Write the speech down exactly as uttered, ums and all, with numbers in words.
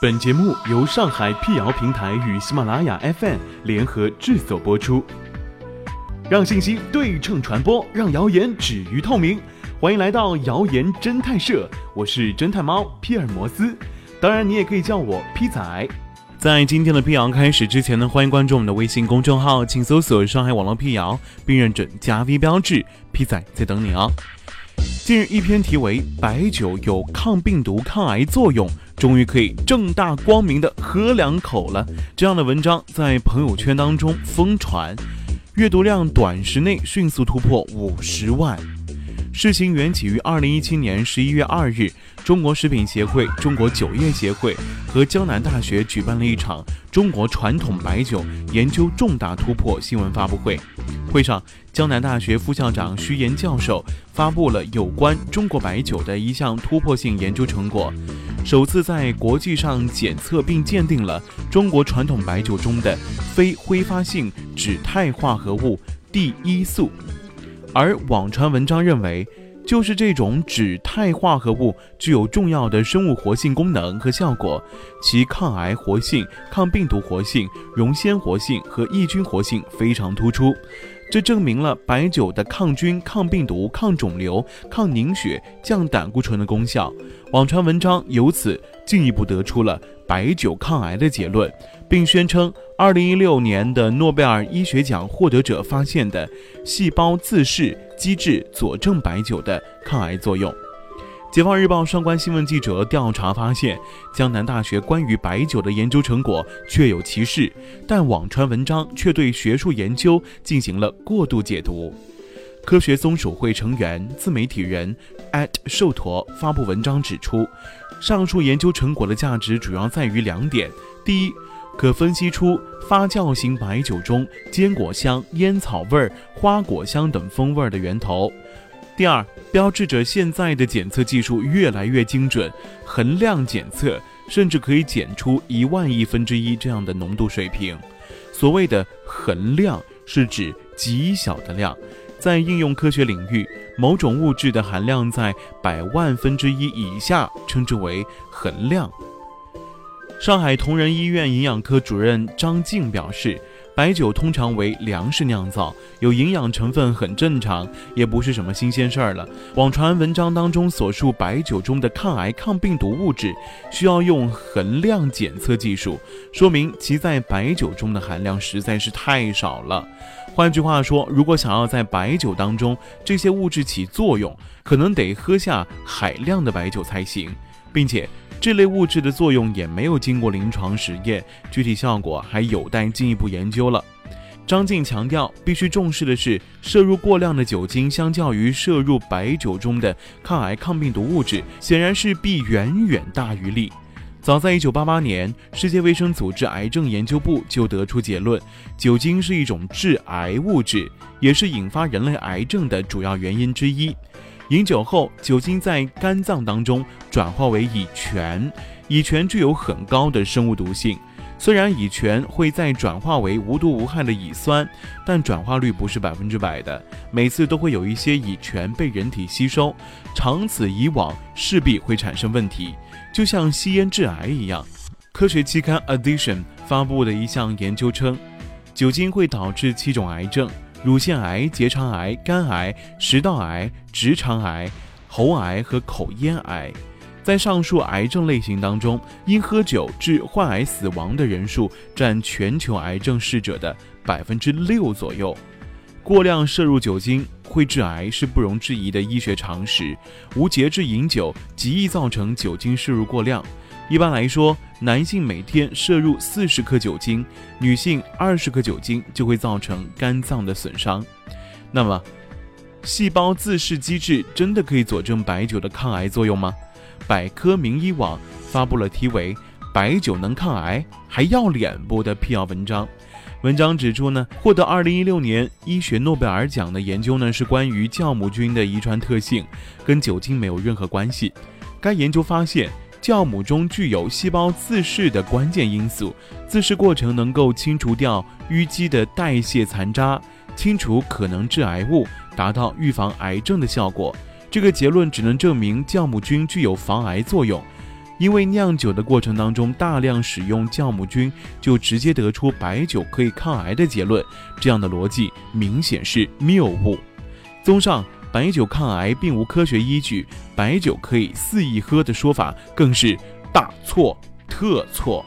本节目由上海辟谣平台与喜马拉雅 F M 联合制作播出，让信息对称传播，让谣言止于透明。欢迎来到谣言侦探社，我是侦探猫皮尔摩斯，当然你也可以叫我皮仔。在今天的辟谣开始之前呢，欢迎关注我们的微信公众号，请搜索上海网络辟谣，并认准加 V 标志，皮仔在等你哦。近日，一篇题为“白酒有抗病毒、抗癌作用，终于可以正大光明的喝两口了”这样的文章在朋友圈当中疯传，阅读量短时内迅速突破五十万。事情缘起于二零一七年十一月二日，中国食品协会、中国酒业协会和江南大学举办了一场中国传统白酒研究重大突破新闻发布会。会上，江南大学副校长徐岩教授发布了有关中国白酒的一项突破性研究成果，首次在国际上检测并鉴定了中国传统白酒中的非挥发性酯肽化合物第一素。而网传文章认为，就是这种酯肽化合物具有重要的生物活性功能和效果，其抗癌活性、抗病毒活性、溶纤活性和抑菌活性非常突出，这证明了白酒的抗菌、抗病毒、抗肿瘤、抗凝血、降胆固醇的功效。网传文章由此进一步得出了白酒抗癌的结论，并宣称二零一六年的诺贝尔医学奖获得者发现的细胞自噬机制佐证白酒的抗癌作用。解放日报相关新闻记者调查发现，江南大学关于白酒的研究成果确有其事，但网传文章却对学术研究进行了过度解读。科学松鼠会成员、自媒体人 at 寿陀发布文章指出，上述研究成果的价值主要在于两点：第一，可分析出发酵型白酒中坚果香、烟草味、花果香等风味的源头；第二，标志着现在的检测技术越来越精准，衡量检测甚至可以检出一万亿分之一这样的浓度水平。所谓的衡量是指极小的量，在应用科学领域，某种物质的含量在百万分之一以下称之为衡量。上海同仁医院营养科主任张静表示，白酒通常为粮食酿造，有营养成分很正常，也不是什么新鲜事儿了。网传文章当中所述白酒中的抗癌抗病毒物质需要用衡量检测技术，说明其在白酒中的含量实在是太少了。换句话说，如果想要在白酒当中这些物质起作用，可能得喝下海量的白酒才行，并且这类物质的作用也没有经过临床实验，具体效果还有待进一步研究了。张静强调，必须重视的是，摄入过量的酒精相较于摄入白酒中的抗癌抗病毒物质，显然是弊远远大于利。早在一九八八年，世界卫生组织癌症研究部就得出结论，酒精是一种致癌物质，也是引发人类癌症的主要原因之一。饮酒后，酒精在肝脏当中转化为乙醛，乙醛具有很高的生物毒性。虽然乙醛会再转化为无毒无害的乙酸，但转化率不是百分之百的，每次都会有一些乙醛被人体吸收，长此以往势必会产生问题，就像吸烟致癌一样。科学期刊 Addition 发布的一项研究称，酒精会导致七种癌症：乳腺癌、结肠癌、肝癌、食道癌、直肠癌、喉癌和口咽癌。在上述癌症类型当中，因喝酒致患癌死亡的人数占全球癌症逝者的 百分之六 左右。过量摄入酒精会致癌是不容置疑的医学常识，无节制饮酒极易造成酒精摄入过量。一般来说，男性每天摄入四十克酒精，女性二十克酒精就会造成肝脏的损伤。那么，细胞自噬机制真的可以佐证白酒的抗癌作用吗？百科名医网发布了题为“白酒能抗癌，还要脸不”的辟谣文章。文章指出呢，获得二零一六年医学诺贝尔奖的研究呢，是关于酵母菌的遗传特性，跟酒精没有任何关系。该研究发现，酵母中具有细胞自噬的关键因素，自噬过程能够清除掉淤积的代谢残渣，清除可能致癌物，达到预防癌症的效果。这个结论只能证明酵母菌具有防癌作用。因为酿酒的过程当中大量使用酵母菌，就直接得出白酒可以抗癌的结论，这样的逻辑明显是谬误。综上，白酒抗癌并无科学依据，白酒可以肆意喝的说法更是大错特错。